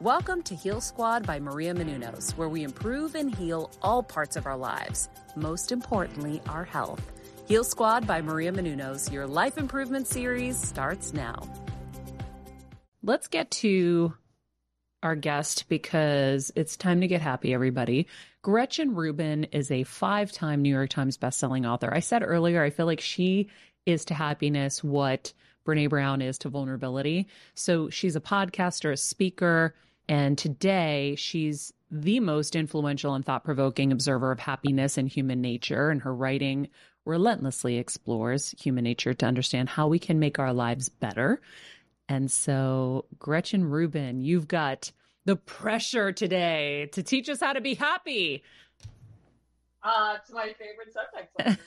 Welcome to Heal Squad by Maria Menounos, where we improve and heal all parts of our lives, most importantly, our health. Heal Squad by Maria Menounos, your life improvement series starts now. Let's get to our guest because it's time to get happy, everybody. Gretchen Rubin is a 5-time New York Times bestselling author. I said earlier, I feel like she is to happiness what Brené Brown is to vulnerability. So she's a podcaster, a speaker, and today she's the most influential and thought-provoking observer of happiness and human nature, and her writing relentlessly explores human nature to understand how we can make our lives better. And so, Gretchen Rubin, you've got the pressure today to teach us how to be happy. It's my favorite subject.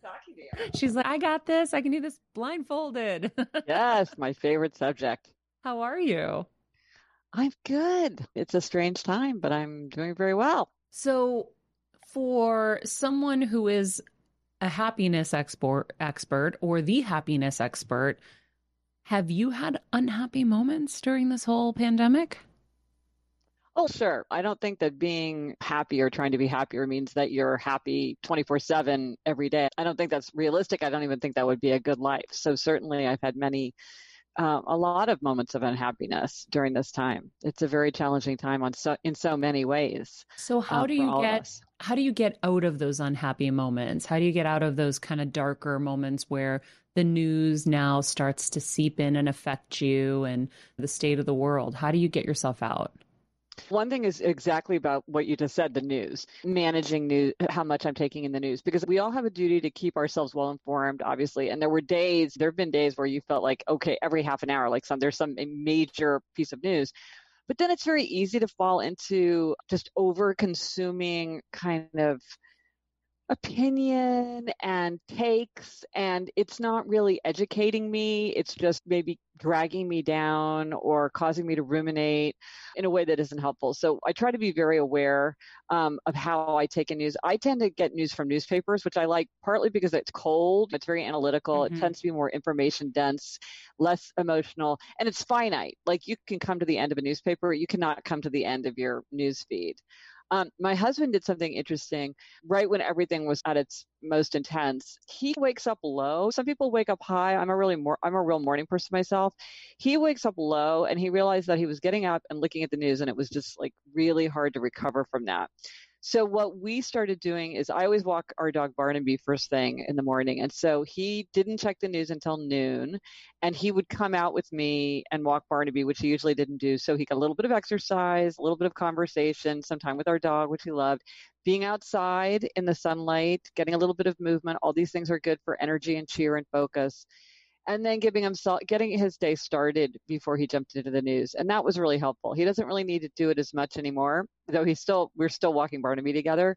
Talking to you. She's like, I got this. I can do this blindfolded. Yes, my favorite subject. How are you? I'm good. It's a strange time, but I'm doing very well. So for someone who is a happiness expert or the happiness expert, have you had unhappy moments during this whole pandemic? Oh, sure. I don't think that being happy or trying to be happier means that you're happy 24/7 every day. I don't think that's realistic. I don't even think that would be a good life. So certainly I've had a lot of moments of unhappiness during this time. It's a very challenging time in so many ways. So how do you get out of those unhappy moments? How do you get out of those kind of darker moments where the news now starts to seep in and affect you and the state of the world? How do you get yourself out? One thing is exactly about what you just said, the news, managing news, how much I'm taking in the news, because we all have a duty to keep ourselves well informed, obviously. And there have been days where you felt like, okay, every half an hour, like there's some major piece of news. But then it's very easy to fall into just over consuming kind of opinion and takes, and it's not really educating me. It's just maybe dragging me down or causing me to ruminate in a way that isn't helpful. So I try to be very aware of how I take in news. I tend to get news from newspapers, which I like partly because it's cold, it's very analytical, It tends to be more information dense, less emotional, and it's finite. Like you can come to the end of a newspaper, you cannot come to the end of your news feed. My husband did something interesting right when everything was at its most intense. He wakes up low. Some people wake up high. I'm a real morning person myself. He wakes up low and he realized that he was getting up and looking at the news, and it was just like really hard to recover from that. So what we started doing is I always walk our dog Barnaby first thing in the morning. And so he didn't check the news until noon, and he would come out with me and walk Barnaby, which he usually didn't do. So he got a little bit of exercise, a little bit of conversation, some time with our dog, which he loved. Being outside in the sunlight, getting a little bit of movement, all these things are good for energy and cheer and focus. And then getting his day started before he jumped into the news. And that was really helpful. He doesn't really need to do it as much anymore, though we're still walking Barnaby together.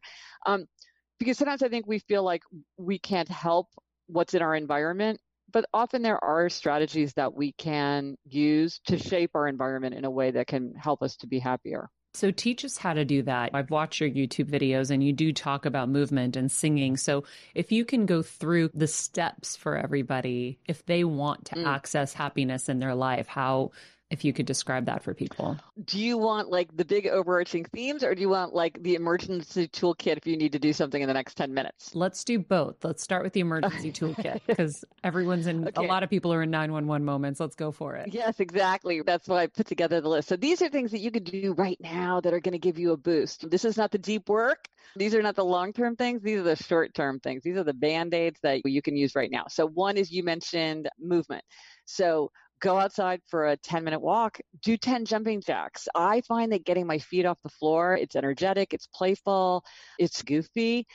Because sometimes I think we feel like we can't help what's in our environment, but often there are strategies that we can use to shape our environment in a way that can help us to be happier. So teach us how to do that. I've watched your YouTube videos and you do talk about movement and singing. So if you can go through the steps for everybody, if they want to access happiness in their life, how, if you could describe that for people. Do you want like the big overarching themes or do you want like the emergency toolkit if you need to do something in the next 10 minutes? Let's do both. Let's start with the emergency toolkit because everyone's in, a lot of people are in 911 moments. Let's go for it. Yes, exactly. That's why I put together the list. So these are things that you could do right now that are going to give you a boost. This is not the deep work. These are not the long-term things. These are the short-term things. These are the band-aids that you can use right now. So one is you mentioned movement. So go outside for a 10-minute walk, do 10 jumping jacks. I find that getting my feet off the floor, it's energetic, it's playful, it's goofy.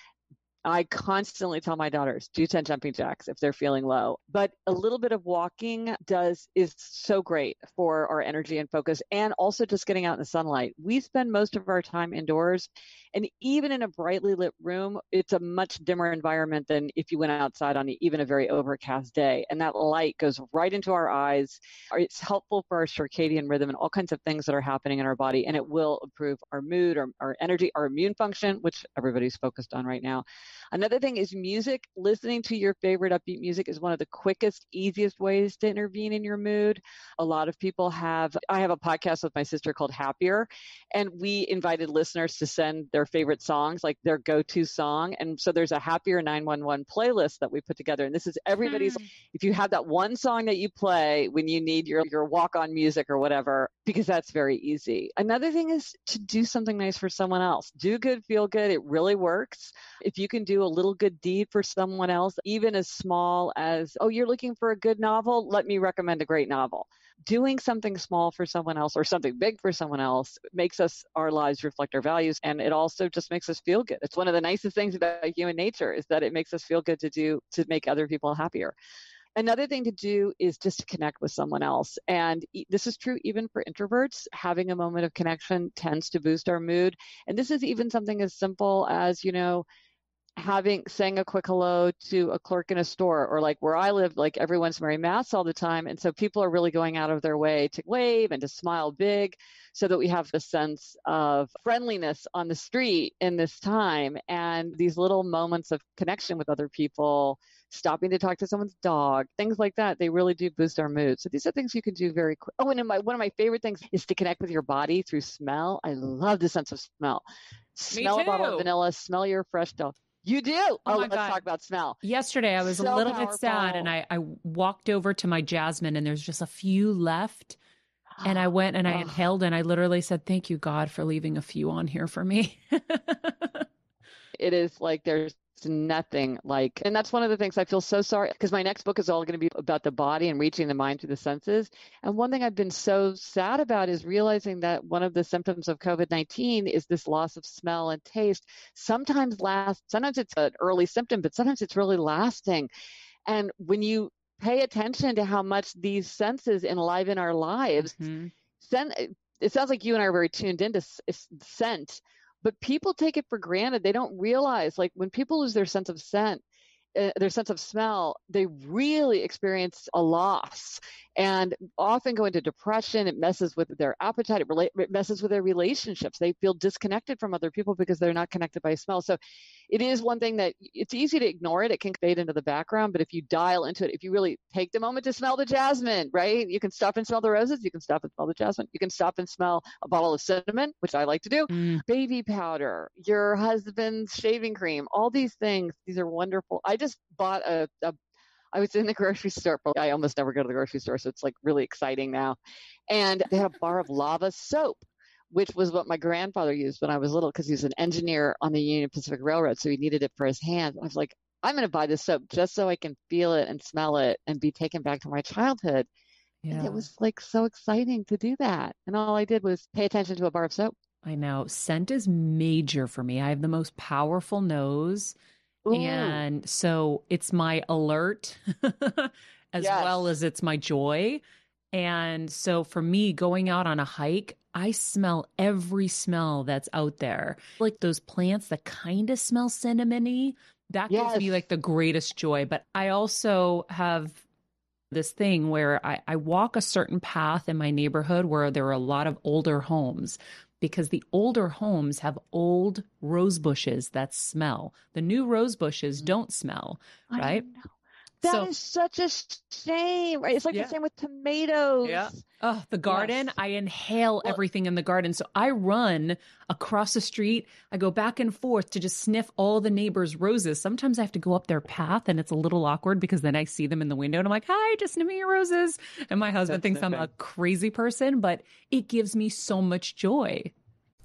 I constantly tell my daughters, do 10 jumping jacks if they're feeling low. But a little bit of walking is so great for our energy and focus, and also just getting out in the sunlight. We spend most of our time indoors, and even in a brightly lit room, it's a much dimmer environment than if you went outside on even a very overcast day. And that light goes right into our eyes. It's helpful for our circadian rhythm and all kinds of things that are happening in our body, and it will improve our mood, our energy, our immune function, which everybody's focused on right now. Another thing is music. Listening to your favorite upbeat music is one of the quickest, easiest ways to intervene in your mood. A lot of people have, I have a podcast with my sister called Happier, and we invited listeners to send their favorite songs, like their go-to song. And so there's a Happier 911 playlist that we put together. And this is everybody's, if you have that one song that you play when you need your walk-on music or whatever, because that's very easy. Another thing is to do something nice for someone else. Do good, feel good. It really works. If you can do a little good deed for someone else, even as small as, oh, you're looking for a good novel? Let me recommend a great novel. Doing something small for someone else or something big for someone else makes us, our lives reflect our values, and it also just makes us feel good. It's one of the nicest things about human nature is that it makes us feel good to make other people happier. Another thing to do is just to connect with someone else. And this is true even for introverts. Having a moment of connection tends to boost our mood. And this is even something as simple as, you know, saying a quick hello to a clerk in a store, or like where I live, like everyone's wearing masks all the time. And so people are really going out of their way to wave and to smile big so that we have a sense of friendliness on the street in this time. And these little moments of connection with other people, stopping to talk to someone's dog, things like that, they really do boost our mood. So these are things you can do very quick. Oh, and one of my favorite things is to connect with your body through smell. I love the sense of smell. Smell a bottle of vanilla, smell your fresh dog. You do. Oh, let's talk about smell. Yesterday, I was a little bit sad, and I walked over to my jasmine, and there's just a few left. And I went and I inhaled, and I literally said, thank you, God, for leaving a few on here for me. It is like there's nothing like, and that's one of the things I feel so sorry, because my next book is all going to be about the body and reaching the mind through the senses. And one thing I've been so sad about is realizing that one of the symptoms of COVID-19 is this loss of smell and taste. Sometimes it's an early symptom, but sometimes it's really lasting. And when you pay attention to how much these senses enliven our lives, it sounds like you and I are very tuned into scent. But people take it for granted. They don't realize, like when people lose their sense of scent, their sense of smell, they really experience a loss and often go into depression. It messes with their appetite. It messes with their relationships. They feel disconnected from other people because they're not connected by smell. So it is one thing that it's easy to ignore it. It can fade into the background, but if you dial into it, if you really take the moment to smell the jasmine, right? You can stop and smell the roses. You can stop and smell the jasmine. You can stop and smell a bottle of cinnamon, which I like to do, baby powder, your husband's shaving cream, all these things. These are wonderful. I just bought I was in the grocery store. I almost never go to the grocery store, so it's like really exciting now. And they had a bar of lava soap, which was what my grandfather used when I was little because he was an engineer on the Union Pacific Railroad, so he needed it for his hands. I was like, I'm going to buy this soap just so I can feel it and smell it and be taken back to my childhood. Yeah. And it was like so exciting to do that. And all I did was pay attention to a bar of soap. I know. Scent is major for me. I have the most powerful nose. Ooh. And so it's my alert as well as it's my joy. And so for me, going out on a hike, I smell every smell that's out there. Like those plants that kind of smell cinnamony, that gives me like the greatest joy. But I also have this thing where I walk a certain path in my neighborhood where there are a lot of older homes. because the older homes have old rose bushes that smell. The new rose bushes don't smell, right? That is such a shame. Right? It's like the same with tomatoes. Yeah. Oh, the garden. Yes. I inhale everything in the garden. So I run across the street. I go back and forth to just sniff all the neighbors' roses. Sometimes I have to go up their path and it's a little awkward because then I see them in the window and I'm like, hi, just sniffing your roses. And my husband thinks I'm a crazy person, but it gives me so much joy.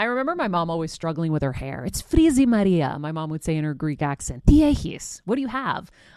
I remember my mom always struggling with her hair. It's frizzy, Maria, my mom would say in her Greek accent. Diehis, what do you have?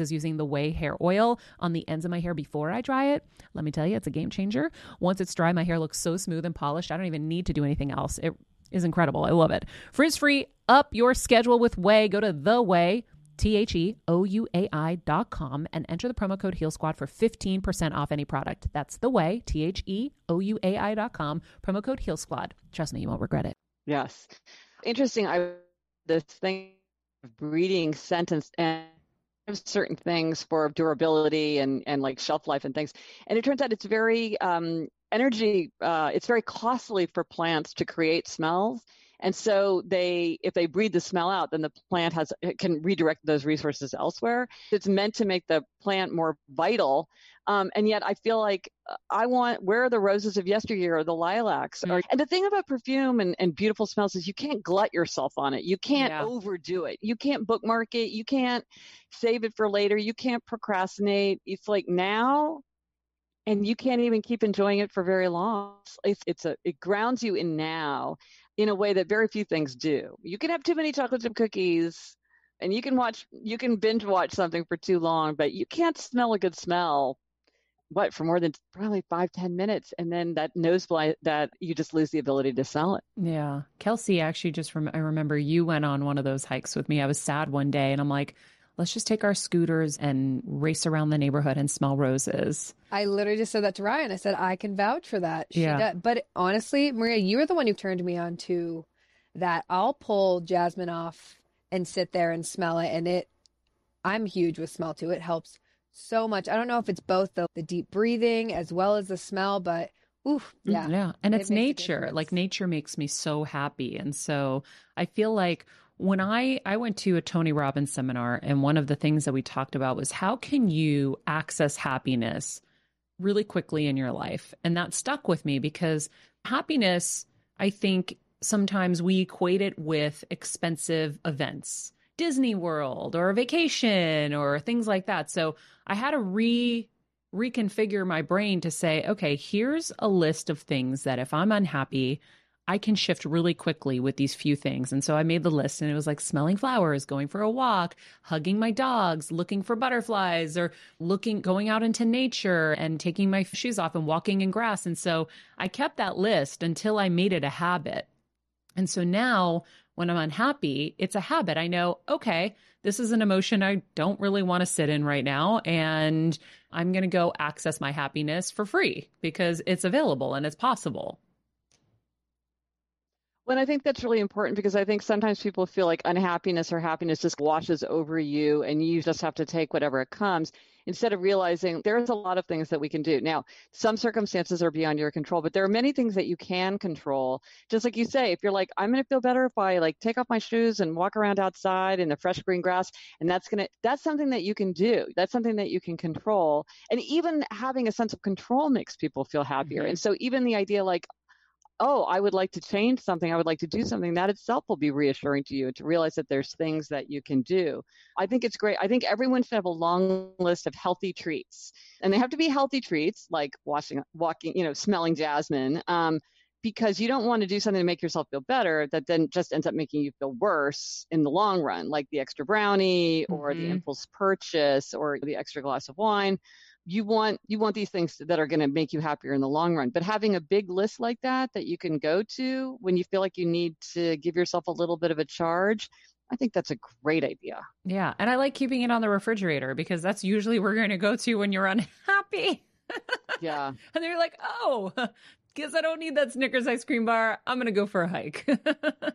is using the Way hair oil on the ends of my hair before I dry it. Let me tell you, it's a game changer. Once it's dry, my hair looks so smooth and polished, I don't even need to do anything else. It is incredible. I love it. Frizz-free, up your schedule with Way. Go to TheOuai, THEOUAI.com, and enter the promo code Heal Squad for 15% off any product. That's TheOuai, THEOUAI.com, promo code Heal Squad. Trust me, you won't regret it. Yes. Interesting. I this thing of breeding sentence and certain things for durability and like shelf life and things. And it turns out it's very it's very costly for plants to create smells. And so if they breed the smell out, then the plant can redirect those resources elsewhere. It's meant to make the plant more vital. And yet I feel like where are the roses of yesteryear or the lilacs? Mm-hmm. And the thing about perfume and beautiful smells is you can't glut yourself on it. You can't overdo it. You can't bookmark it. You can't save it for later. You can't procrastinate. It's like now. And you can't even keep enjoying it for very long. It grounds you in now in a way that very few things do. You can have too many chocolate chip cookies and you can binge watch something for too long, but you can't smell a good smell, for more than probably 5-10 minutes. And then that nosebleed, that you just lose the ability to smell it. Yeah. Kelsey, actually I remember you went on one of those hikes with me. I was sad one day and I'm like, let's just take our scooters and race around the neighborhood and smell roses. I literally just said that to Ryan. I said, I can vouch for that. She does. But honestly, Maria, you were the one who turned me on to that. I'll pull jasmine off and sit there and smell it. And I'm huge with smell too. It helps so much. I don't know if it's both the deep breathing as well as the smell, but Oof. Yeah. Yeah. And it's nature. Like nature makes me so happy. And so I feel like when I went to a Tony Robbins seminar, and one of the things that we talked about was how can you access happiness really quickly in your life? And that stuck with me because happiness, I think sometimes we equate it with expensive events, Disney World or a vacation or things like that. So I had to reconfigure my brain to say, okay, here's a list of things that if I'm unhappy, I can shift really quickly with these few things. And so I made the list, and it was like smelling flowers, going for a walk, hugging my dogs, looking for butterflies, or going out into nature and taking my shoes off and walking in grass. And so I kept that list until I made it a habit. And so now when I'm unhappy, it's a habit. I know, okay, this is an emotion I don't really want to sit in right now, and I'm going to go access my happiness for free because it's available and it's possible. Well, I think that's really important because I think sometimes people feel like unhappiness or happiness just washes over you and you just have to take whatever it comes, instead of realizing there's a lot of things that we can do. Now, some circumstances are beyond your control, but there are many things that you can control. Just like you say, if you're like, I'm going to feel better if I like take off my shoes and walk around outside in the fresh green grass, and that's something that you can do. That's something that you can control. And even having a sense of control makes people feel happier. Mm-hmm. And so even the idea like, oh, I would like to change something, I would like to do something, that itself will be reassuring to you, to realize that there's things that you can do. I think it's great. I think everyone should have a long list of healthy treats. And they have to be healthy treats, like walking, smelling jasmine, because you don't want to do something to make yourself feel better that then just ends up making you feel worse in the long run, like the extra brownie or the impulse purchase or the extra glass of wine. You want these things that are going to make you happier in the long run. But having a big list like that you can go to when you feel like you need to give yourself a little bit of a charge, I think that's a great idea. Yeah. And I like keeping it on the refrigerator because that's usually where you're going to go to when you're unhappy. Yeah. And they're like, oh, guess I don't need that Snickers ice cream bar. I'm going to go for a hike.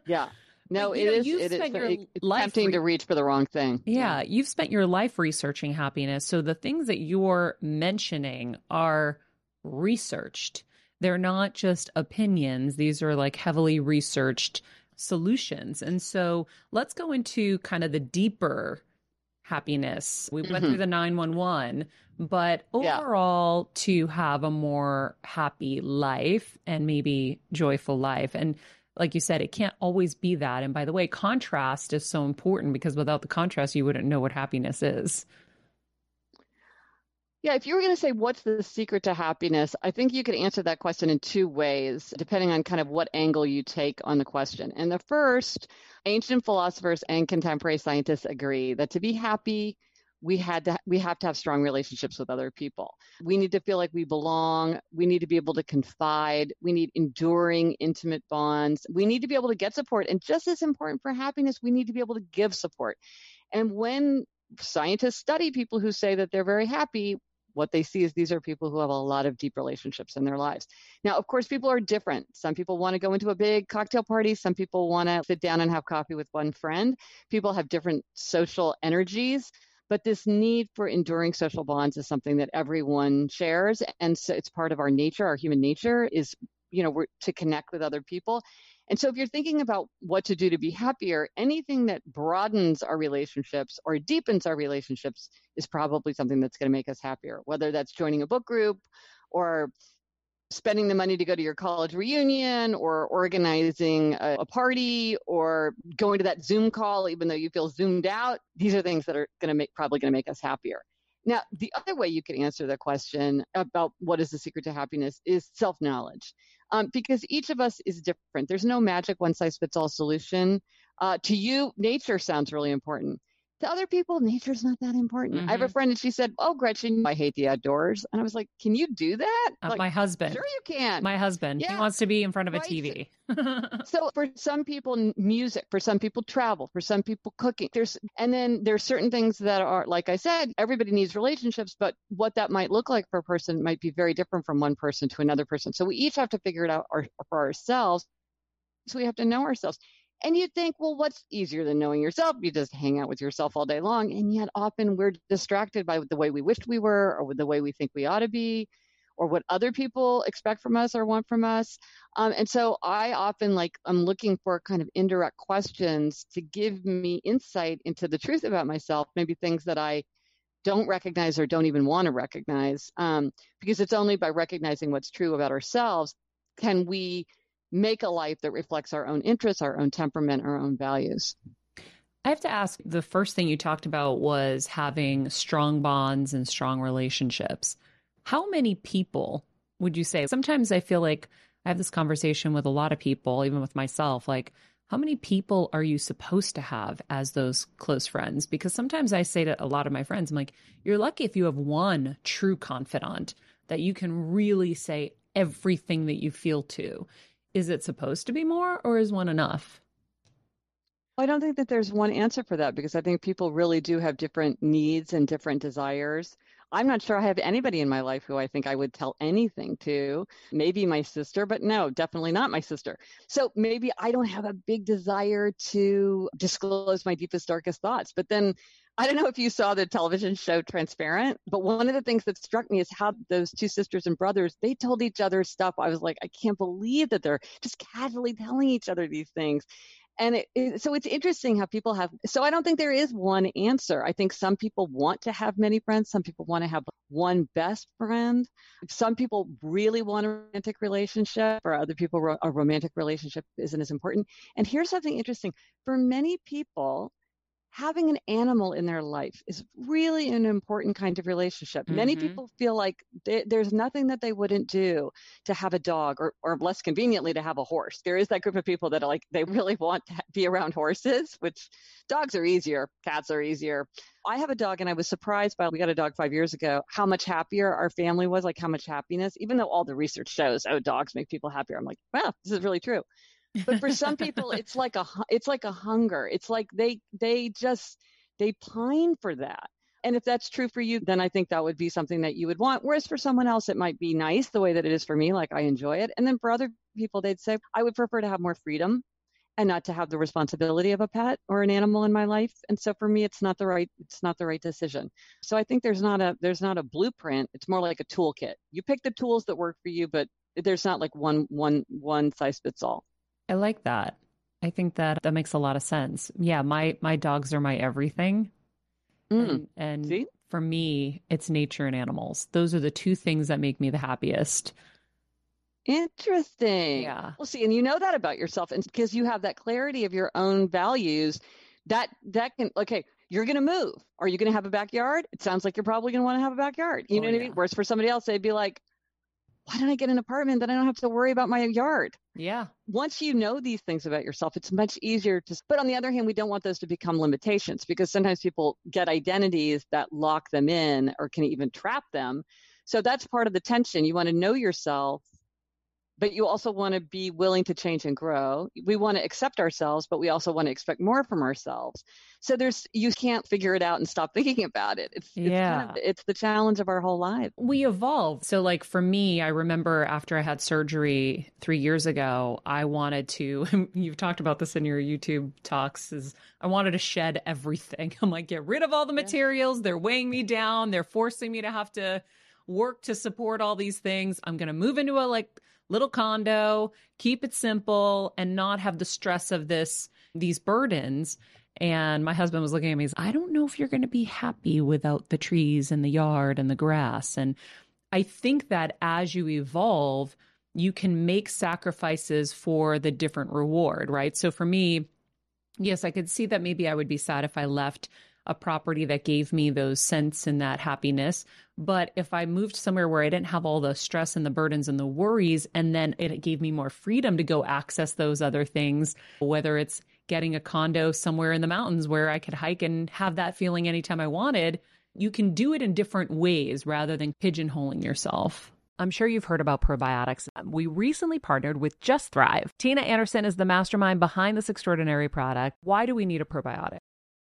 Yeah. No, like, it's tempting to reach for the wrong thing. Yeah, you've spent your life researching happiness. So the things that you're mentioning are researched. They're not just opinions. These are like heavily researched solutions. And so let's go into kind of the deeper happiness. We went through the 911, but overall to have a more happy life and maybe joyful life. And like you said, it can't always be that. And by the way, contrast is so important because without the contrast, you wouldn't know what happiness is. Yeah, if you were going to say, what's the secret to happiness? I think you could answer that question in two ways, depending on kind of what angle you take on the question. And the first, ancient philosophers and contemporary scientists agree that to be happy, we have to have strong relationships with other people. We need to feel like we belong. We need to be able to confide. We need enduring, intimate bonds. We need to be able to get support. And just as important for happiness, we need to be able to give support. And when scientists study people who say that they're very happy, what they see is these are people who have a lot of deep relationships in their lives. Now, of course, people are different. Some people want to go into a big cocktail party. Some people want to sit down and have coffee with one friend. People have different social energies. But this need for enduring social bonds is something that everyone shares. And so it's part of our nature. Our human nature is, we're to connect with other people. And so if you're thinking about what to do to be happier, anything that broadens our relationships or deepens our relationships is probably something that's going to make us happier, whether that's joining a book group or spending the money to go to your college reunion or organizing a party or going to that Zoom call, even though you feel zoomed out. These are things that are probably going to make us happier. Now, the other way you could answer the question about what is the secret to happiness is self-knowledge, because each of us is different. There's no magic one-size-fits-all solution. To you, nature sounds really important. To other people, nature's not that important. I have a friend and she said, oh, Gretchen, I hate the outdoors. And I was like, can you do that? My husband. Sure you can. My husband. Yeah. He wants to be in front of a TV. So for some people, music. For some people, travel. For some people, cooking. There's certain things that are, like I said, everybody needs relationships, but what that might look like for a person might be very different from one person to another person. So we each have to figure it out for ourselves. So we have to know ourselves. And you think, well, what's easier than knowing yourself? You just hang out with yourself all day long. And yet often we're distracted by the way we wished we were or the way we think we ought to be or what other people expect from us or want from us. And so I often I'm looking for kind of indirect questions to give me insight into the truth about myself, maybe things that I don't recognize or don't even want to recognize, because it's only by recognizing what's true about ourselves can we make a life that reflects our own interests, our own temperament, our own values. I have to ask, the first thing you talked about was having strong bonds and strong relationships. How many people would you say? Sometimes I feel like I have this conversation with a lot of people, even with myself, like, how many people are you supposed to have as those close friends? Because sometimes I say to a lot of my friends, I'm like, you're lucky if you have one true confidant that you can really say everything that you feel to. Is it supposed to be more, or is one enough? I don't think that there's one answer for that, because I think people really do have different needs and different desires. I'm not sure I have anybody in my life who I think I would tell anything to. Maybe my sister, but no, definitely not my sister. So maybe I don't have a big desire to disclose my deepest, darkest thoughts. But then I don't know if you saw the television show Transparent, but one of the things that struck me is how those two sisters and brothers, they told each other stuff. I was like, I can't believe that they're just casually telling each other these things. And so it's interesting how people have, so I don't think there is one answer. I think some people want to have many friends. Some people want to have one best friend. Some people really want a romantic relationship, or other people, a romantic relationship isn't as important. And here's something interesting. For many people, having an animal in their life is really an important kind of relationship. Mm-hmm. Many people feel like there's nothing that they wouldn't do to have a dog, or less conveniently to have a horse. There is that group of people that are like, they really want to be around horses, which dogs are easier, cats are easier. I have a dog, and I was surprised by, we got a dog 5 years ago, how much happier our family was, like how much happiness, even though all the research shows, oh, dogs make people happier. I'm like, wow, this is really true. But for some people, it's like a hunger. It's like they pine for that. And if that's true for you, then I think that would be something that you would want. Whereas for someone else, it might be nice the way that it is for me, like I enjoy it. And then for other people, they'd say, I would prefer to have more freedom and not to have the responsibility of a pet or an animal in my life. And so for me, it's not the right decision. So I think there's not a blueprint. It's more like a toolkit. You pick the tools that work for you, but there's not like one size fits all. I like that. I think that makes a lot of sense. Yeah, my dogs are my everything. And for me, it's nature and animals. Those are the two things that make me the happiest. Interesting. Yeah. Well, see, and you know that about yourself, and because you have that clarity of your own values, that can, okay, you're going to move. Are you going to have a backyard? It sounds like you're probably going to want to have a backyard. You know what I mean? Whereas for somebody else, they'd be like, why don't I get an apartment that I don't have to worry about my yard? Yeah. Once you know these things about yourself, it's much easier to, but on the other hand, we don't want those to become limitations, because sometimes people get identities that lock them in or can even trap them. So that's part of the tension. You want to know yourself, but you also want to be willing to change and grow. We want to accept ourselves, but we also want to expect more from ourselves. So you can't figure it out and stop thinking about it. It's the challenge of our whole life. We evolve. So like for me, I remember after I had surgery 3 years ago, I wanted to, you've talked about this in your YouTube talks, is I wanted to shed everything. I'm like, get rid of all the materials. They're weighing me down. They're forcing me to have to work to support all these things. I'm going to move into a little condo, keep it simple, and not have the stress of these burdens. And my husband was looking at me, he's, I don't know if you're going to be happy without the trees and the yard and the grass. And I think that as you evolve, you can make sacrifices for the different reward, right? So for me, yes, I could see that maybe I would be sad if I left a property that gave me those scents and that happiness. But if I moved somewhere where I didn't have all the stress and the burdens and the worries, and then it gave me more freedom to go access those other things, whether it's getting a condo somewhere in the mountains where I could hike and have that feeling anytime I wanted, you can do it in different ways rather than pigeonholing yourself. I'm sure you've heard about probiotics. We recently partnered with Just Thrive. Tina Anderson is the mastermind behind this extraordinary product. Why do we need a probiotic?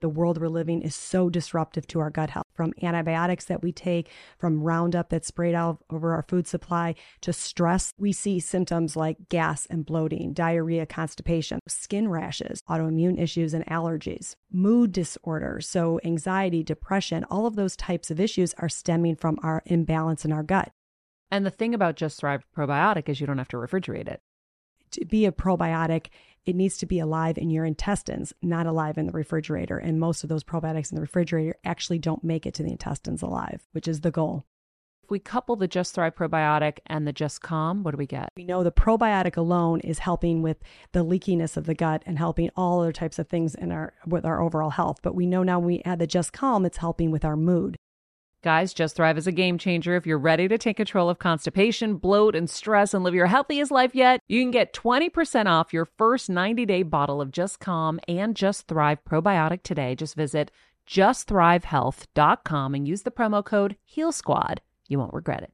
The world we're living is so disruptive to our gut health, from antibiotics that we take, from Roundup that's sprayed out over our food supply, to stress. We see symptoms like gas and bloating, diarrhea, constipation, skin rashes, autoimmune issues and allergies, mood disorders. So anxiety, depression, all of those types of issues are stemming from our imbalance in our gut. And the thing about Just Thrive probiotic is you don't have to refrigerate it. To be a probiotic, it needs to be alive in your intestines, not alive in the refrigerator. And most of those probiotics in the refrigerator actually don't make it to the intestines alive, which is the goal. If we couple the Just Thrive probiotic and the Just Calm, what do we get? We know the probiotic alone is helping with the leakiness of the gut and helping all other types of things in our with our overall health. But we know now when we add the Just Calm, it's helping with our mood. Guys, Just Thrive is a game changer. If you're ready to take control of constipation, bloat, and stress and live your healthiest life yet, you can get 20% off your first 90-day bottle of Just Calm and Just Thrive probiotic today. Just visit JustThriveHealth.com and use the promo code Heal Squad. You won't regret it.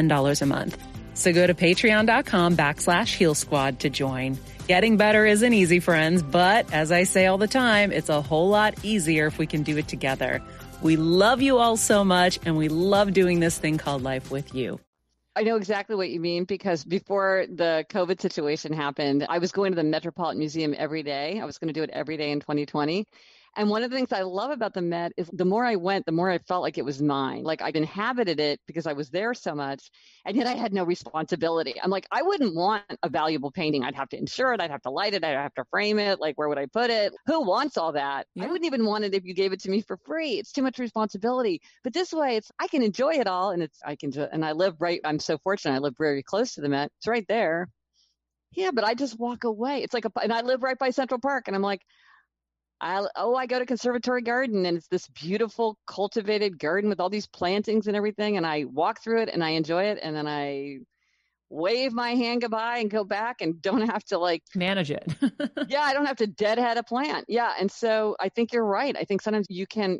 a month. So go to patreon.com/Heal Squad to join. Getting better isn't easy, friends, but as I say all the time, it's a whole lot easier if we can do it together. We love you all so much, and we love doing this thing called life with you. I know exactly what you mean, because before the COVID situation happened, I was going to the Metropolitan Museum every day. I was going to do it every day in 2020. And one of the things I love about the Met is the more I went, the more I felt like it was mine. Like I've inhabited it because I was there so much, and yet I had no responsibility. I'm like, I wouldn't want a valuable painting. I'd have to insure it. I'd have to light it. I'd have to frame it. Like, where would I put it? Who wants all that? Yeah. I wouldn't even want it if you gave it to me for free. It's too much responsibility. But this way, it's, I can enjoy it all, and I live right. I'm so fortunate. I live very close to the Met. It's right there. Yeah, but I just walk away. It's like and I live right by Central Park, and I'm like, I go to Conservatory Garden, and it's this beautiful cultivated garden with all these plantings and everything. And I walk through it and I enjoy it. And then I wave my hand goodbye and go back, and don't have to manage it. Yeah. I don't have to deadhead a plant. Yeah. And so I think you're right. I think sometimes you can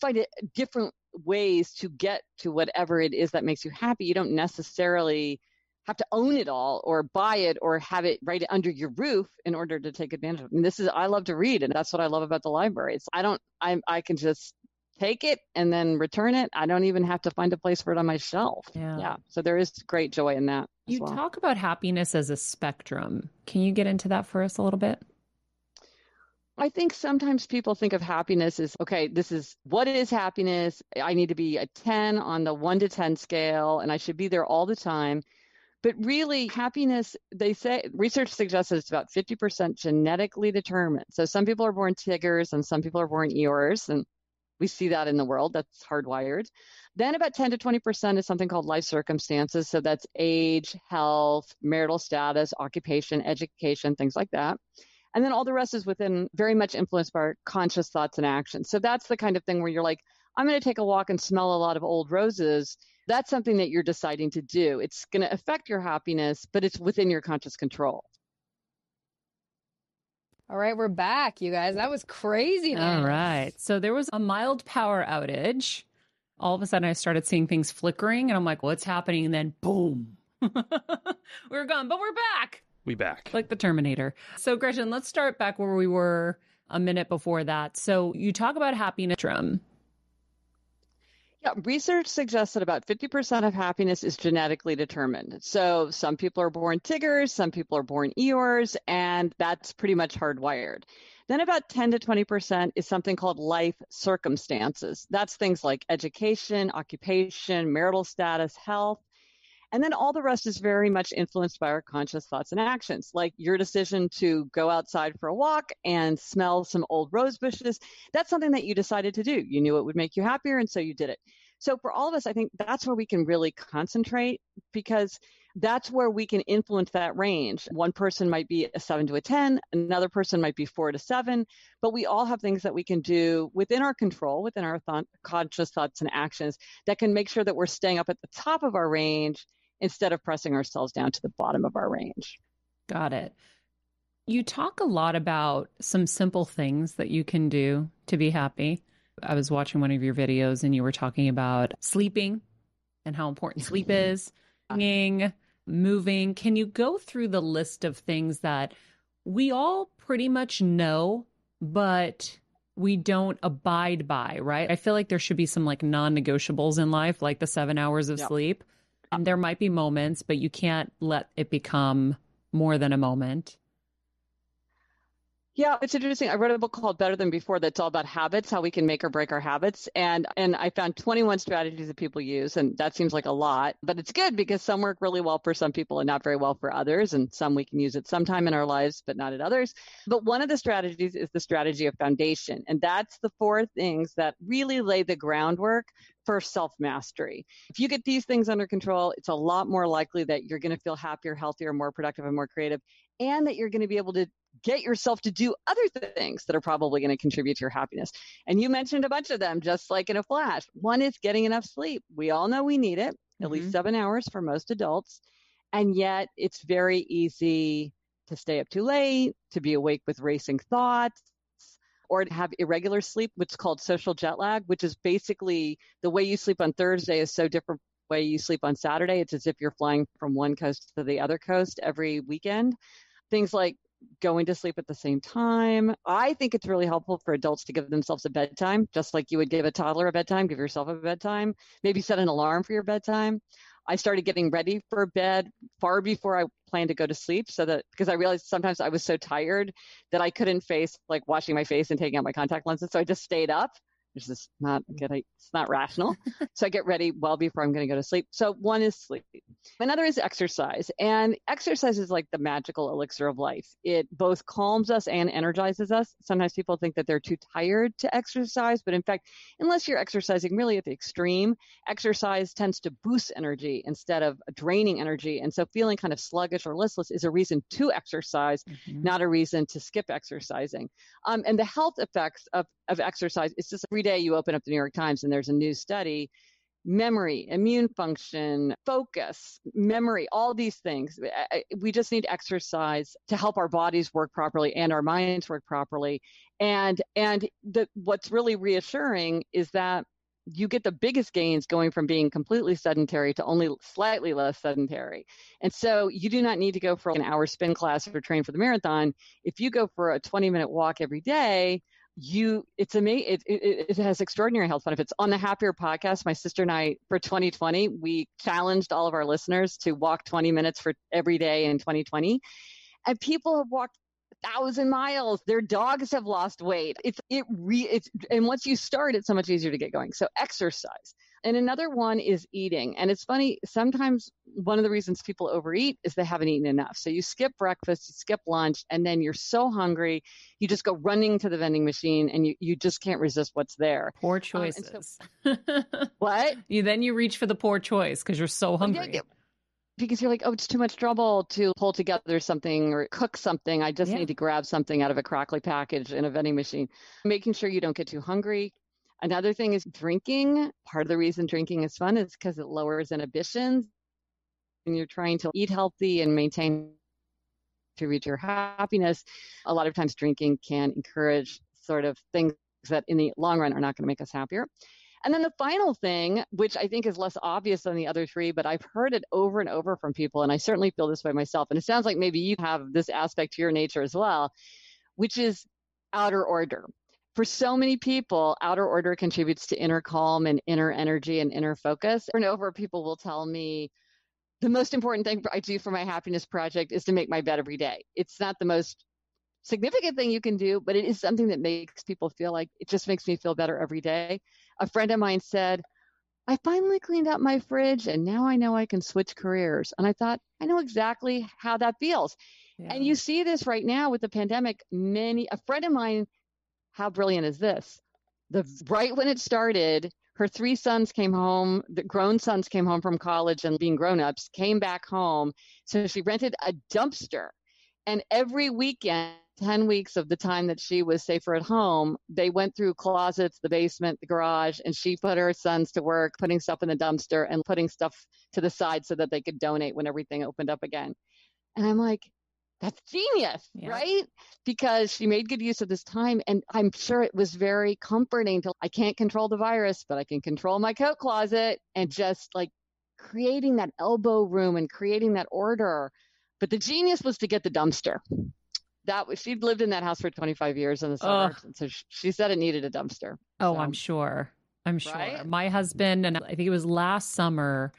find different ways to get to whatever it is that makes you happy. You don't necessarily have to own it all or buy it or have it right under your roof in order to take advantage of it. And I love to read, and that's what I love about the library. I can just take it and then return it. I don't even have to find a place for it on my shelf. Yeah. So there is great joy in that. You talk about happiness as a spectrum. Can you get into that for us a little bit? I think sometimes people think of happiness as, okay, this is what is happiness? I need to be a 10 on the 1 to 10 scale, and I should be there all the time. But really, happiness, they say, research suggests that it's about 50% genetically determined. So some people are born Tiggers and some people are born Eeyores, and we see that in the world. That's hardwired. Then about 10 to 20% is something called life circumstances. So that's age, health, marital status, occupation, education, things like that. And then all the rest is very much influenced by our conscious thoughts and actions. So that's the kind of thing where you're like, I'm going to take a walk and smell a lot of old roses. That's something that you're deciding to do. It's going to affect your happiness, but it's within your conscious control. All right, we're back, you guys. That was crazy, man. All right. So there was a mild power outage all of a sudden I started seeing things flickering and I'm like, what's happening? And then boom, we were gone, but we're back. We back. Like the Terminator. So Gretchen, let's start back where we were a minute before that. So you talk about happiness. Yeah, research suggests that about 50% of happiness is genetically determined. So some people are born Tiggers, some people are born Eeyores, and that's pretty much hardwired. Then about 10 to 20% is something called life circumstances. That's things like education, occupation, marital status, health. And then all the rest is very much influenced by our conscious thoughts and actions, like your decision to go outside for a walk and smell some old rose bushes. That's something that you decided to do. You knew it would make you happier, and so you did it. So for all of us, I think that's where we can really concentrate, because that's where we can influence that range. One person might be a 7 to a 10. Another person might be 4 to 7. But we all have things that we can do within our control, within our conscious thoughts and actions, that can make sure that we're staying up at the top of our range instead of pressing ourselves down to the bottom of our range. Got it. You talk a lot about some simple things that you can do to be happy. I was watching one of your videos and you were talking about sleeping and how important sleep is. Moving. Can you go through the list of things that we all pretty much know, but we don't abide by, right? I feel like there should be some like non-negotiables in life, like the 7 hours of sleep. There might be moments, but you can't let it become more than a moment. Yeah, it's interesting. I read a book called Better Than Before that's all about habits, how we can make or break our habits. And I found 21 strategies that people use, and that seems like a lot, but it's good because some work really well for some people and not very well for others, and some we can use at some time in our lives, but not at others. But one of the strategies is the strategy of foundation, and that's the 4 things that really lay the groundwork for self-mastery. If you get these things under control, it's a lot more likely that you're going to feel happier, healthier, more productive, and more creative, and that you're going to be able to get yourself to do other things that are probably going to contribute to your happiness. And you mentioned a bunch of them, just like in a flash. One is getting enough sleep. We all know we need it, at least 7 hours for most adults. And yet it's very easy to stay up too late, to be awake with racing thoughts, or to have irregular sleep, which is called social jet lag, which is basically the way you sleep on Thursday is so different from the way you sleep on Saturday. It's as if you're flying from one coast to the other coast every weekend. Things like going to sleep at the same time. I think it's really helpful for adults to give themselves a bedtime, just like you would give a toddler a bedtime, give yourself a bedtime, maybe set an alarm for your bedtime. I started getting ready for bed far before I planned to go to sleep because I realized sometimes I was so tired that I couldn't face like washing my face and taking out my contact lenses. So I just stayed up. It's just not good. It's not rational. So I get ready well before I'm going to go to sleep. So one is sleep. Another is exercise. And exercise is like the magical elixir of life. It both calms us and energizes us. Sometimes people think that they're too tired to exercise. But in fact, unless you're exercising really at the extreme, exercise tends to boost energy instead of draining energy. And so feeling kind of sluggish or listless is a reason to exercise, not a reason to skip exercising. And the health effects of exercise, it's just every day you open up the New York Times and there's a new study, memory, immune function, focus, memory, all these things. We just need exercise to help our bodies work properly and our minds work properly. And what's really reassuring is that you get the biggest gains going from being completely sedentary to only slightly less sedentary. And so you do not need to go for an hour spin class or train for the marathon. If you go for a 20-minute walk every day, it has extraordinary health benefits. On the Happier podcast, my sister and I, for 2020, we challenged all of our listeners to walk 20 minutes for every day in 2020. And people have walked 1,000 miles. Their dogs have lost weight. And once you start, it's so much easier to get going. So exercise. And another one is eating. And it's funny, sometimes one of the reasons people overeat is they haven't eaten enough. So you skip breakfast, you skip lunch, and then you're so hungry, you just go running to the vending machine and you just can't resist what's there. Poor choices. What? Then you reach for the poor choice because you're so hungry. Because you're like, oh, it's too much trouble to pull together something or cook something. I just need to grab something out of a Crock-Ly package in a vending machine. Making sure you don't get too hungry. Another thing is drinking. Part of the reason drinking is fun is because it lowers inhibitions. When you're trying to eat healthy and maintain to reach your happiness, a lot of times drinking can encourage sort of things that in the long run are not going to make us happier. And then the final thing, which I think is less obvious than the other three, but I've heard it over and over from people, and I certainly feel this way myself. And it sounds like maybe you have this aspect to your nature as well, which is outer order. For so many people, outer order contributes to inner calm and inner energy and inner focus. Over and over, people will tell me, the most important thing I do for my happiness project is to make my bed every day. It's not the most significant thing you can do, but it is something that makes people feel like, it just makes me feel better every day. A friend of mine said, I finally cleaned out my fridge and now I know I can switch careers. And I thought, I know exactly how that feels. Yeah. And you see this right now with the pandemic. A friend of mine, how brilliant is this? Right when it started, her three sons came home, the grown sons came home from college and being grown-ups, came back home. So she rented a dumpster. And every weekend, 10 weeks of the time that she was safer at home, they went through closets, the basement, the garage, and she put her sons to work, putting stuff in the dumpster and putting stuff to the side so that they could donate when everything opened up again. And I'm like, that's genius, yeah. Right? Because she made good use of this time. And I'm sure it was very comforting to, I can't control the virus, but I can control my coat closet, and just like creating that elbow room and creating that order. But the genius was to get the dumpster. She'd lived in that house for 25 years in the suburbs. And so she said it needed a dumpster. Oh, so. I'm sure. Right? My husband, and I think it was last summer,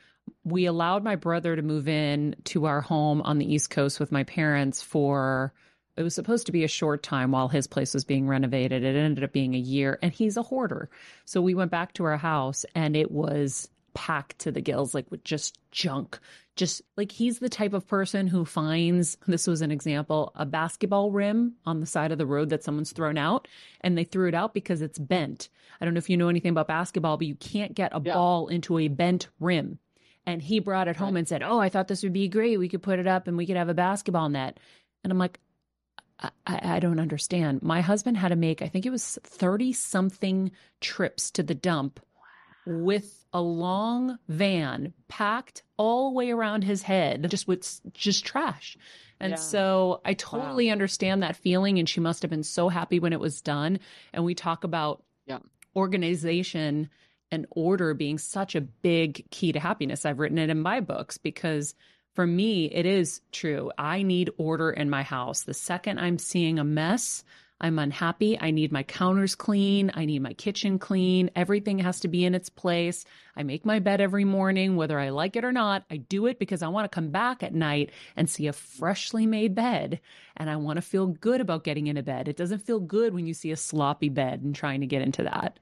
we allowed my brother to move in to our home on the East Coast with my parents for, it was supposed to be a short time while his place was being renovated. It ended up being a year, and he's a hoarder. So we went back to our house and it was packed to the gills, like with just junk. Just like, he's the type of person who finds, this was an example, a basketball rim on the side of the road that someone's thrown out, and they threw it out because it's bent. I don't know if you know anything about basketball, but you can't get a ball into a bent rim. And he brought it home and said, oh, I thought this would be great. We could put it up and we could have a basketball net. And I'm like, I don't understand. My husband had to make, I think it was 30-something trips to the dump with a long van packed all the way around his head, just with just trash. And so I totally understand that feeling. And she must have been so happy when it was done. And we talk about organization and order being such a big key to happiness. I've written it in my books because for me, it is true. I need order in my house. The second I'm seeing a mess, I'm unhappy. I need my counters clean. I need my kitchen clean. Everything has to be in its place. I make my bed every morning, whether I like it or not. I do it because I want to come back at night and see a freshly made bed. And I want to feel good about getting into bed. It doesn't feel good when you see a sloppy bed and trying to get into that.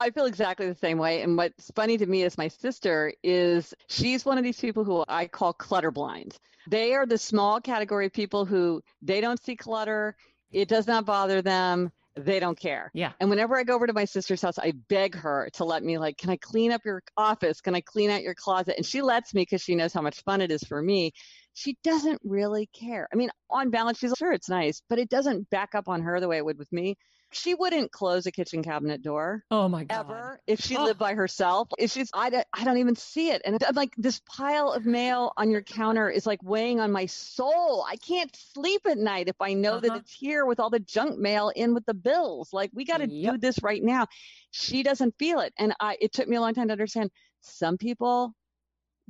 I feel exactly the same way. And what's funny to me is my sister is, she's one of these people who I call clutter blind. They are the small category of people who, they don't see clutter. It does not bother them. They don't care. Yeah. And whenever I go over to my sister's house, I beg her to let me, like, can I clean up your office? Can I clean out your closet? And she lets me because she knows how much fun it is for me. She doesn't really care. I mean, on balance, she's like, sure, it's nice, but it doesn't back up on her the way it would with me. She wouldn't close a kitchen cabinet door. Oh my God. Ever, if she lived by herself. I don't even see it. And I'm like, this pile of mail on your counter is like weighing on my soul. I can't sleep at night if I know that it's here with all the junk mail in with the bills. Like, we got to do this right now. She doesn't feel it. And it took me a long time to understand, some people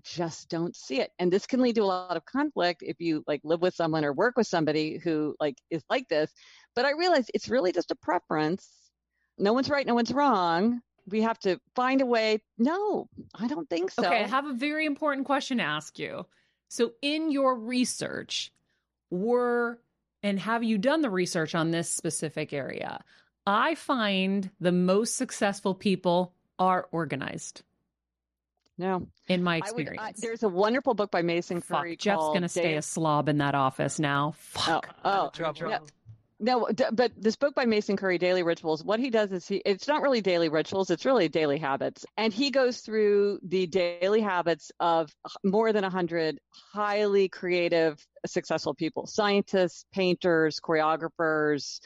just don't see it. And this can lead to a lot of conflict if you like live with someone or work with somebody who like is like this. But I realized it's really just a preference. No one's right, no one's wrong. We have to find a way. No, I don't think so. Okay, I have a very important question to ask you. So in your research, have you done the research on this specific area? I find the most successful people are organized. No. In my experience. There's a wonderful book by Mason Curry called... Jeff's going to stay a slob in that office now. But this book by Mason Curry, Daily Rituals, what he does is it's not really daily rituals, it's really daily habits. And he goes through the daily habits of more than 100 highly creative, successful people, scientists, painters, choreographers,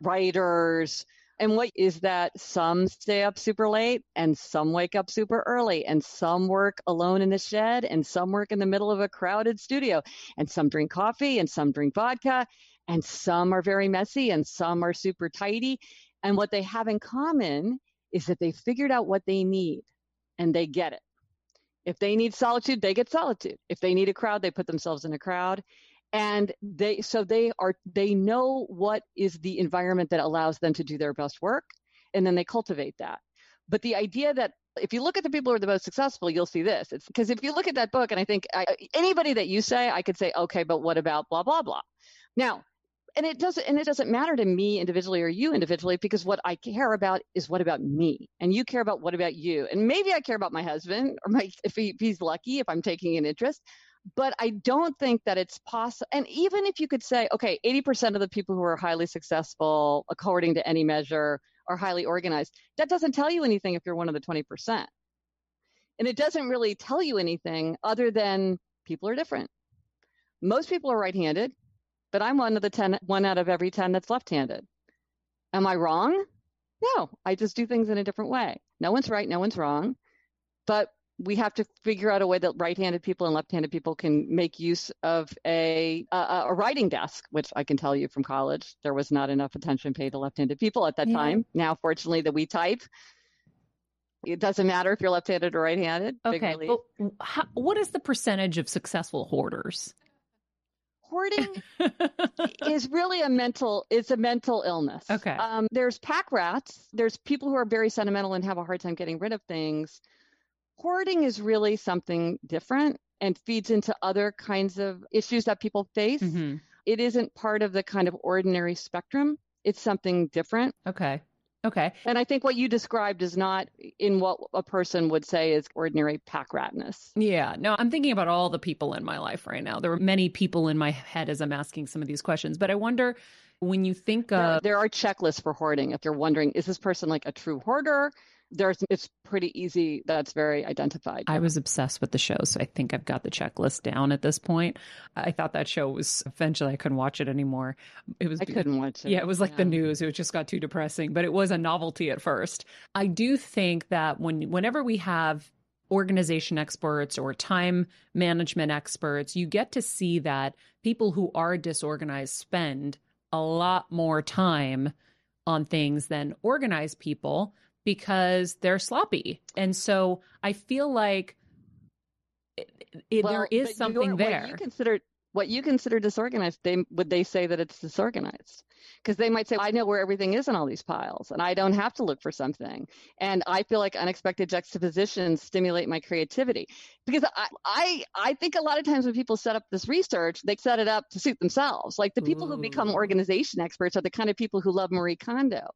writers. And what is that some stay up super late and some wake up super early and some work alone in the shed and some work in the middle of a crowded studio and some drink coffee and some drink vodka and some are very messy and some are super tidy. And what they have in common is that they figured out what they need and they get it. If they need solitude, they get solitude. If they need a crowd, they put themselves in a crowd. And they know what is the environment that allows them to do their best work, and then they cultivate that. But the idea that if you look at the people who are the most successful, you'll see this. It's because if you look at that book, and I think anybody that you say, I could say, okay, but what about blah, blah, blah. Now, and it doesn't matter to me individually or you individually, because what I care about is what about me, and you care about what about you. And maybe I care about my husband or if he's lucky, if I'm taking an interest. But I don't think that it's possible. And even if you could say, okay, 80% of the people who are highly successful, according to any measure, are highly organized, that doesn't tell you anything if you're one of the 20%. And it doesn't really tell you anything other than people are different. Most people are right-handed, but I'm one out of every 10 that's left-handed. Am I wrong? No, I just do things in a different way. No one's right, no one's wrong. But we have to figure out a way that right-handed people and left-handed people can make use of a writing desk, which I can tell you from college, there was not enough attention paid to left-handed people at that time. Now, fortunately, that we type. It doesn't matter if you're left-handed or right-handed. Okay, but what is the percentage of successful hoarders? Hoarding is really a mental illness. Okay. There's pack rats. There's people who are very sentimental and have a hard time getting rid of things. Hoarding is really something different and feeds into other kinds of issues that people face. Mm-hmm. It isn't part of the kind of ordinary spectrum. It's something different. Okay. And I think what you described is not in what a person would say is ordinary pack ratness. Yeah. No, I'm thinking about all the people in my life right now. There are many people in my head as I'm asking some of these questions, but I wonder when you think of... There are checklists for hoarding. If you're wondering, is this person like a true hoarder? It's pretty easy. That's very identified. I was obsessed with the show, so I think I've got the checklist down at this point. I thought that show was, eventually I couldn't watch it anymore. I couldn't watch it. Yeah, it was like the news. It just got too depressing, but it was a novelty at first. I do think that whenever we have organization experts or time management experts, you get to see that people who are disorganized spend a lot more time on things than organized people, because they're sloppy. And so I feel like there is something there. What you consider disorganized, would they say that it's disorganized? Because they might say, I know where everything is in all these piles, and I don't have to look for something. And I feel like unexpected juxtapositions stimulate my creativity. Because I think a lot of times when people set up this research, they set it up to suit themselves. Like the people who become organization experts are the kind of people who love Marie Kondo.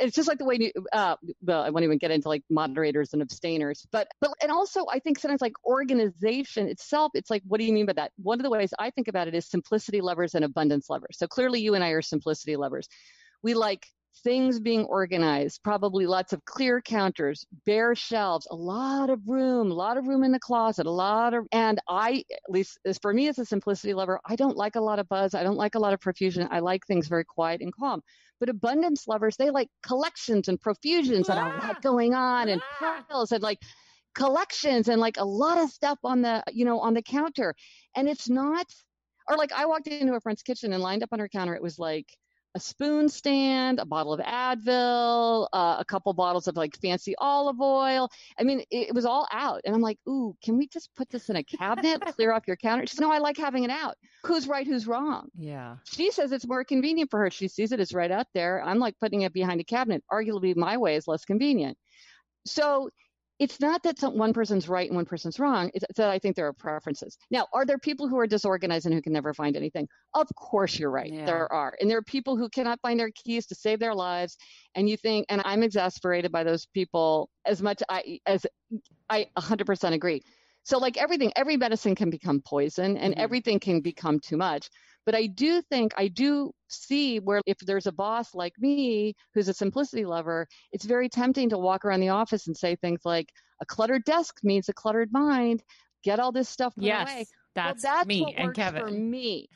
It's just like the way I won't even get into like moderators and abstainers, but and also I think sometimes like organization itself, it's like, what do you mean by that? One of the ways I think about it is simplicity lovers and abundance lovers. So clearly you and I are simplicity lovers. We like things being organized, probably lots of clear counters, bare shelves, a lot of room in the closet, and I, at least for me as a simplicity lover, I don't like a lot of buzz. I don't like a lot of profusion. I like things very quiet and calm. But abundance lovers, they like collections and profusions and a lot going on and piles and like collections and like a lot of stuff on the counter. And it's not, or like I walked into a friend's kitchen and lined up on her counter. It was like a spoon stand, a bottle of Advil, a couple bottles of like fancy olive oil. I mean, it was all out. And I'm like, ooh, can we just put this in a cabinet, clear off your counter? She says, no, I like having it out. Who's right? Who's wrong? Yeah. She says it's more convenient for her. She sees it. It's right out there. I'm like putting it behind a cabinet. Arguably my way is less convenient. So it's not that one person's right and one person's wrong. It's that I think there are preferences. Now, are there people who are disorganized and who can never find anything? Of course you're right. Yeah. There are. And there are people who cannot find their keys to save their lives. And you think, and I'm exasperated by those people as I 100% agree. So like everything, every medicine can become poison and everything can become too much. But I do see where if there's a boss like me who's a simplicity lover, it's very tempting to walk around the office and say things like, a cluttered desk means a cluttered mind. Get all this stuff put away. Yes, that's me and Kevin. For me.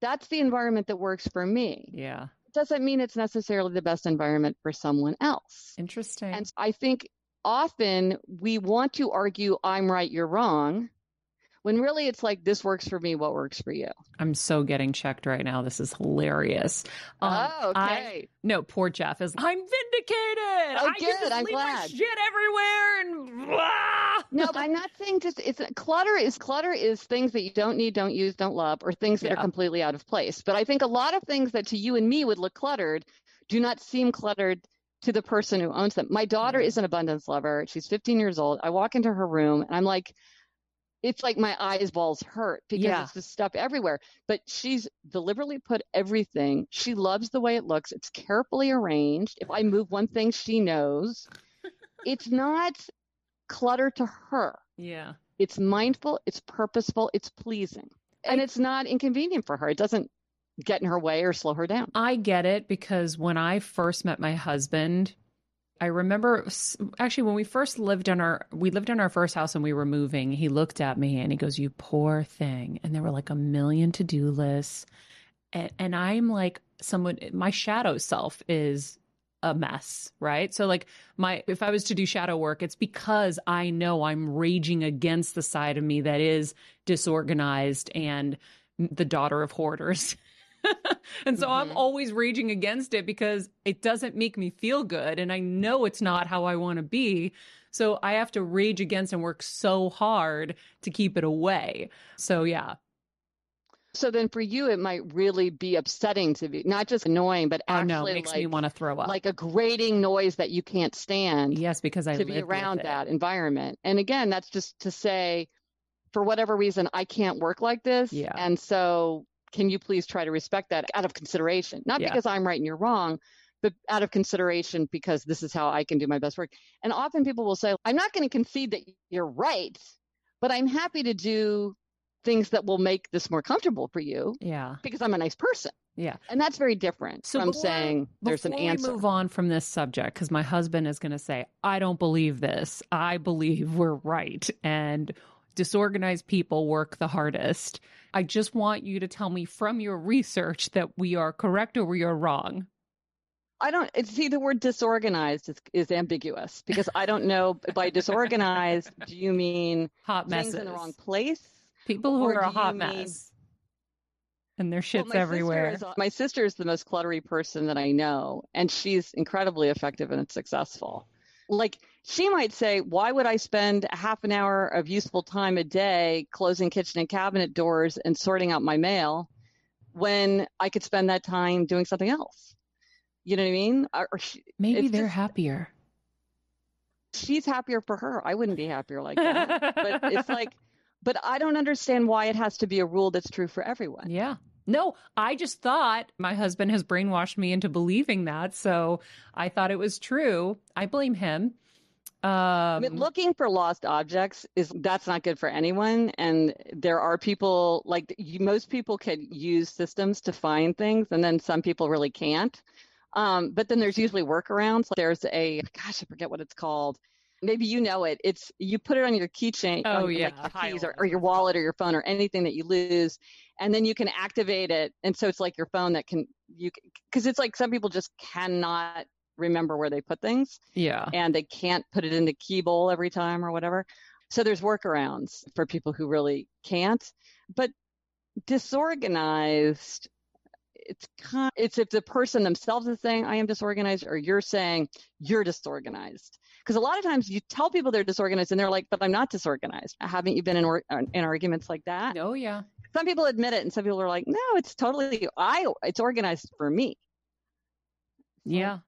That's the environment that works for me. Yeah. It doesn't mean it's necessarily the best environment for someone else. Interesting. And I think often we want to argue, I'm right, you're wrong. when really it's like, this works for me, what works for you? I'm so getting checked right now. This is hilarious. Poor Jeff is like, I'm vindicated. Oh, I can just leave my shit everywhere and blah. No, but I'm not saying just, it's clutter is things that you don't need, don't use, don't love, or things that are completely out of place. But I think a lot of things that to you and me would look cluttered do not seem cluttered to the person who owns them. My daughter is an abundance lover. She's 15 years old. I walk into her room and I'm like, it's like my eyeballs hurt because it's just stuff everywhere. But she's deliberately put everything. She loves the way it looks. It's carefully arranged. If I move one thing, she knows. It's not clutter to her. Yeah. It's mindful. It's purposeful. It's pleasing. And it's not inconvenient for her. It doesn't get in her way or slow her down. I get it, because when I first met my husband, I remember actually when we first lived in our first house and we were moving, he looked at me and he goes, "You poor thing." And there were like a million to-do lists. And I'm like my shadow self is a mess, right? So like if I was to do shadow work, it's because I know I'm raging against the side of me that is disorganized and the daughter of hoarders. And so I'm always raging against it because it doesn't make me feel good. And I know it's not how I want to be. So I have to rage against and work so hard to keep it away. So, yeah. So then for you, it might really be upsetting to be, not just annoying, but actually makes me want to throw up. Like a grating noise that you can't stand. Yes, because I live with it. To be around that environment. And again, that's just to say, for whatever reason, I can't work like this. Yeah. And so can you please try to respect that out of consideration? Not because I'm right and you're wrong, but out of consideration because this is how I can do my best work. And often people will say, I'm not going to concede that you're right, but I'm happy to do things that will make this more comfortable for you. Yeah. Because I'm a nice person. Yeah. And that's very different from saying there's an answer. Before we move on from this subject, because my husband is going to say, I don't believe this. I believe we're right. And disorganized people work the hardest. I just want you to tell me from your research that we are correct or we are wrong. See, the word disorganized is ambiguous because I don't know, by disorganized, do you mean hot messes in the wrong place? People who are a hot mess and their shit's everywhere. My sister is the most cluttery person that I know, and she's incredibly effective and successful. Like, she might say, why would I spend half an hour of useful time a day closing kitchen and cabinet doors and sorting out my mail when I could spend that time doing something else? You know what I mean? Maybe they're happier. She's happier for her. I wouldn't be happier like that. But it's like, but I don't understand why it has to be a rule that's true for everyone. Yeah. No, I just thought my husband has brainwashed me into believing that. So I thought it was true. I blame him. Looking for lost objects that's not good for anyone. And there are people most people can use systems to find things. And then some people really can't. But then there's usually workarounds. There's I forget what it's called. Maybe you know it. It's you put it on your keychain, your keys or your wallet or your phone or anything that you lose, and then you can activate it. And so it's like your phone because it's like some people just cannot remember where they put things. Yeah, and they can't put it in the key bowl every time or whatever. So there's workarounds for people who really can't. But disorganized, it's if the person themselves is saying I am disorganized, or you're saying you're disorganized. Because a lot of times you tell people they're disorganized and they're like, but I'm not disorganized. Haven't you been in arguments like that? Oh, yeah. Some people admit it and some people are like, no, it's totally, it's organized for me. So, yeah.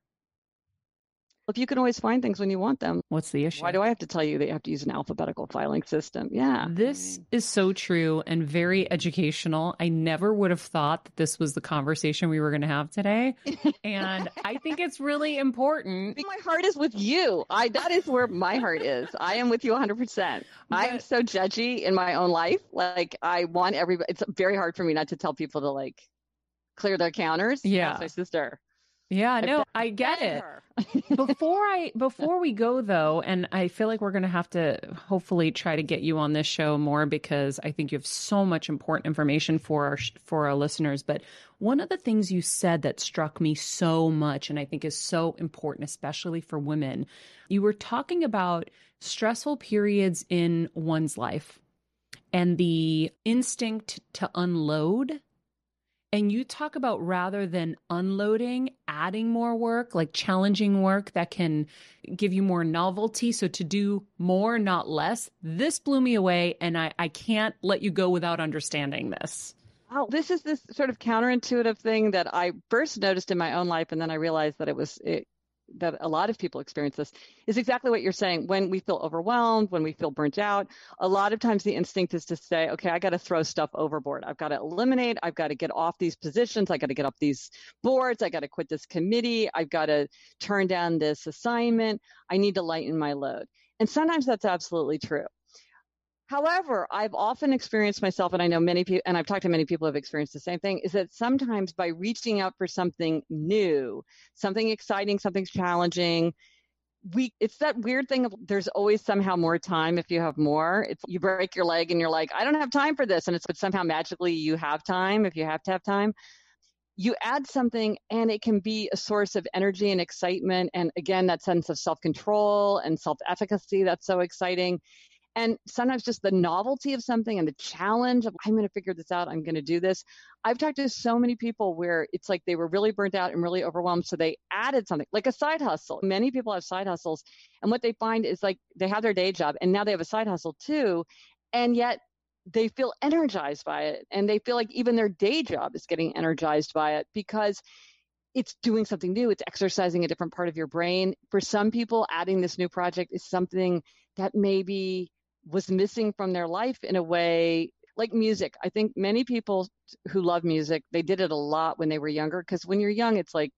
If you can always find things when you want them. What's the issue? Why do I have to tell you that you have to use an alphabetical filing system? Yeah. This is so true and very educational. I never would have thought that this was the conversation we were going to have today. And I think it's really important. My heart is with you. That is where my heart is. I am with you 100%. I am so judgy in my own life. Like, I want everybody. It's very hard for me not to tell people to like clear their counters. Yeah. That's my sister. Yeah, no, I get it. Before we go though, and I feel like we're going to have to hopefully try to get you on this show more because I think you have so much important information for our listeners. But one of the things you said that struck me so much and I think is so important, especially for women, you were talking about stressful periods in one's life. and the instinct to unload. And you talk about rather than unloading, adding more work, like challenging work that can give you more novelty. So to do more, not less. This blew me away, and I can't let you go without understanding this. Oh, this is this sort of counterintuitive thing that I first noticed in my own life, and then I realized that that a lot of people experience this, is exactly what you're saying. When we feel overwhelmed, when we feel burnt out, a lot of times the instinct is to say, okay, I got to throw stuff overboard. I've got to eliminate. I've got to get off these positions. I got to get off these boards. I got to quit this committee. I've got to turn down this assignment. I need to lighten my load. And sometimes that's absolutely true. However, I've often experienced myself, and I know many people, and I've talked to many people who have experienced the same thing, is that sometimes by reaching out for something new, something exciting, something challenging, it's that weird thing of there's always somehow more time if you have more. It's, you break your leg and you're like, I don't have time for this. And but somehow magically you have time if you have to have time. You add something and it can be a source of energy and excitement. And again, that sense of self-control and self-efficacy, that's so exciting. And sometimes just the novelty of something and the challenge of, I'm going to figure this out. I'm going to do this. I've talked to so many people where it's like they were really burnt out and really overwhelmed. So they added something like a side hustle. Many people have side hustles. And what they find is like they have their day job and now they have a side hustle too. And yet they feel energized by it. And they feel like even their day job is getting energized by it because it's doing something new. It's exercising a different part of your brain. For some people, adding this new project is something that maybe was missing from their life in a way, like music. I think many people who love music, they did it a lot when they were younger, because when you're young, it's like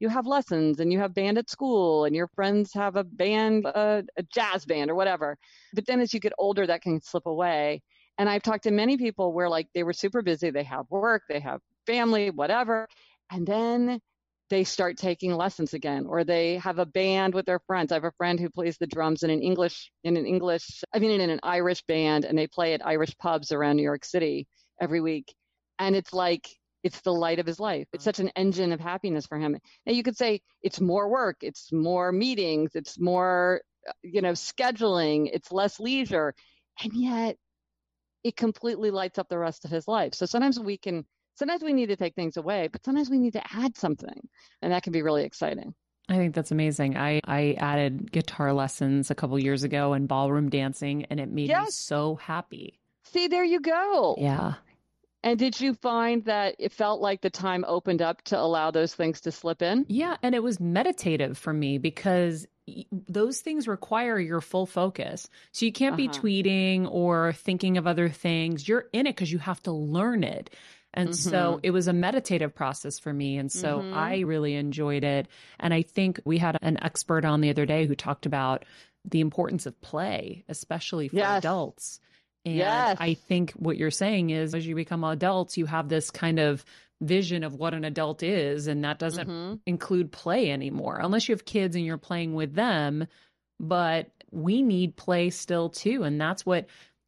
you have lessons and you have band at school and your friends have a band, a jazz band or whatever. But then as you get older, that can slip away. And I've talked to many people where like they were super busy, they have work, they have family, whatever. And then they start taking lessons again, or they have a band with their friends. I have a friend who plays the drums in an Irish band, and they play at Irish pubs around New York City every week. And it's like, it's the light of his life. It's such an engine of happiness for him. Now you could say it's more work, it's more meetings, it's more, scheduling, it's less leisure. And yet it completely lights up the rest of his life. So sometimes we need to take things away, but sometimes we need to add something. And that can be really exciting. I think that's amazing. I added guitar lessons a couple years ago and ballroom dancing, and it made me so happy. See, there you go. Yeah. And did you find that it felt like the time opened up to allow those things to slip in? Yeah. And it was meditative for me because those things require your full focus. So you can't be tweeting or thinking of other things. You're in it because you have to learn it. And so it was a meditative process for me. And so I really enjoyed it. And I think we had an expert on the other day who talked about the importance of play, especially for adults. And I think what you're saying is as you become adults, you have this kind of vision of what an adult is. And that doesn't include play anymore, unless you have kids and you're playing with them. But we need play still, too. And that's what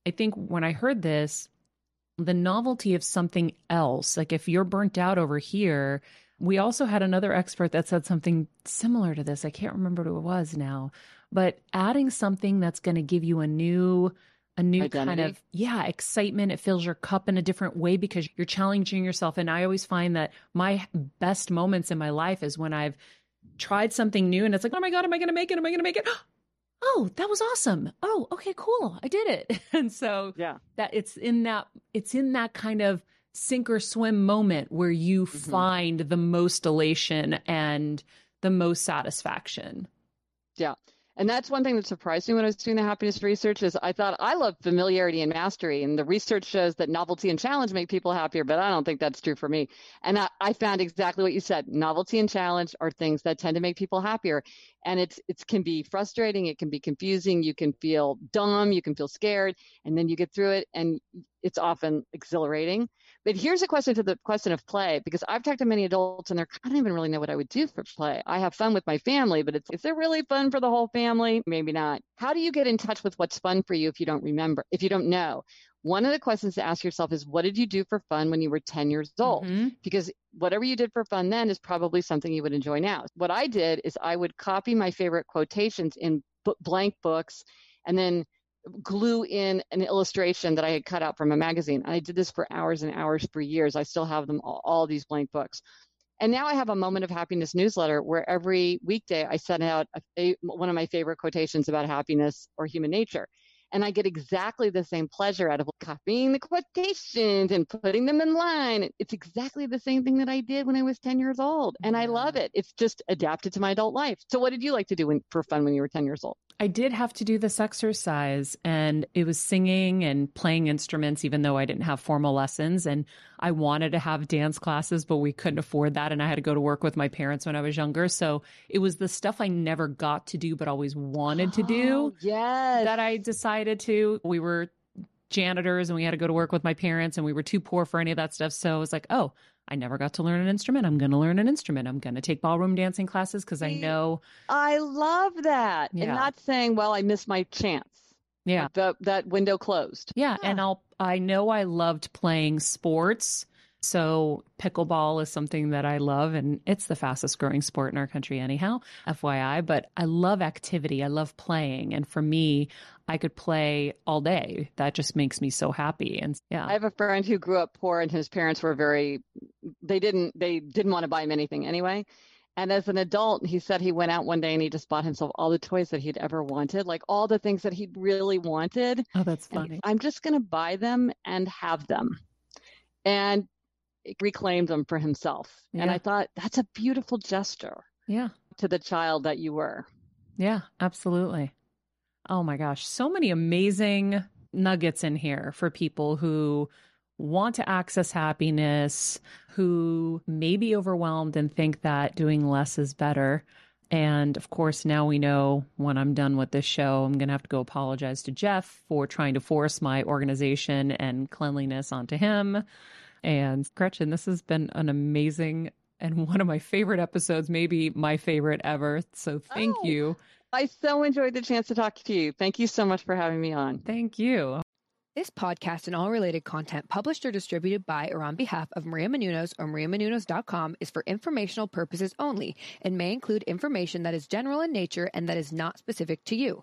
I think when I heard this, the novelty of something else. Like if you're burnt out over here, we also had another expert that said something similar to this. I can't remember who it was now, but adding something that's going to give you a new identity. Kind of, excitement. It fills your cup in a different way because you're challenging yourself. And I always find that my best moments in my life is when I've tried something new and it's like, oh my God, am I going to make it? Am I going to make it? Oh, that was awesome. Oh, okay, cool. I did it. And so that it's in that kind of sink or swim moment where you find the most elation and the most satisfaction. Yeah. And that's one thing that surprised me when I was doing the happiness research is I thought I love familiarity and mastery. And the research shows that novelty and challenge make people happier, but I don't think that's true for me. And I found exactly what you said. Novelty and challenge are things that tend to make people happier. And it can be frustrating. It can be confusing. You can feel dumb. You can feel scared. And then you get through it and it's often exhilarating. But here's a question to the question of play, because I've talked to many adults and I don't even really know what I would do for play. I have fun with my family, but is it really fun for the whole family? Maybe not. How do you get in touch with what's fun for you if you don't remember, if you don't know? One of the questions to ask yourself is, what did you do for fun when you were 10 years old? Because whatever you did for fun then is probably something you would enjoy now. What I did is I would copy my favorite quotations in blank books and then glue in an illustration that I had cut out from a magazine. I did this for hours and hours for years. I still have them, all these blank books. And now I have a Moment of Happiness newsletter where every weekday I send out one of my favorite quotations about happiness or human nature. And I get exactly the same pleasure out of copying the quotations and putting them in line. It's exactly the same thing that I did when I was 10 years old. And I love it. It's just adapted to my adult life. So what did you like to do for fun when you were 10 years old? I did have to do this exercise, and it was singing and playing instruments, even though I didn't have formal lessons. And I wanted to have dance classes, but we couldn't afford that. And I had to go to work with my parents when I was younger. So it was the stuff I never got to do, but always wanted to do. Yes. That I decided to. We were janitors and we had to go to work with my parents, and we were too poor for any of that stuff. So I was like, oh, I never got to learn an instrument. I'm going to learn an instrument. I'm going to take ballroom dancing classes because I know. I love that. Yeah. And not saying, well, I missed my chance. Yeah. Like that window closed. Yeah. And I know I loved playing sports. So pickleball is something that I love, and it's the fastest growing sport in our country anyhow, FYI. But I love activity. I love playing. And for me, I could play all day. That just makes me so happy. And yeah, I have a friend who grew up poor, and his parents were they didn't want to buy him anything anyway. And as an adult, he said he went out one day and he just bought himself all the toys that he'd ever wanted, like all the things that he really wanted. Oh, that's funny. I'm just going to buy them and have them. And reclaimed them for himself. Yeah. And I thought, that's a beautiful gesture. Yeah. To the child that you were. Yeah, absolutely. Oh my gosh. So many amazing nuggets in here for people who want to access happiness, who may be overwhelmed and think that doing less is better. And of course, now we know when I'm done with this show, I'm going to have to go apologize to Jeff for trying to force my organization and cleanliness onto him. And Gretchen, this has been an amazing and one of my favorite episodes, maybe my favorite ever. So thank you. I so enjoyed the chance to talk to you. Thank you so much for having me on. Thank you. This podcast and all related content published or distributed by or on behalf of Maria Menounos or MariaMenounos.com is for informational purposes only and may include information that is general in nature and that is not specific to you.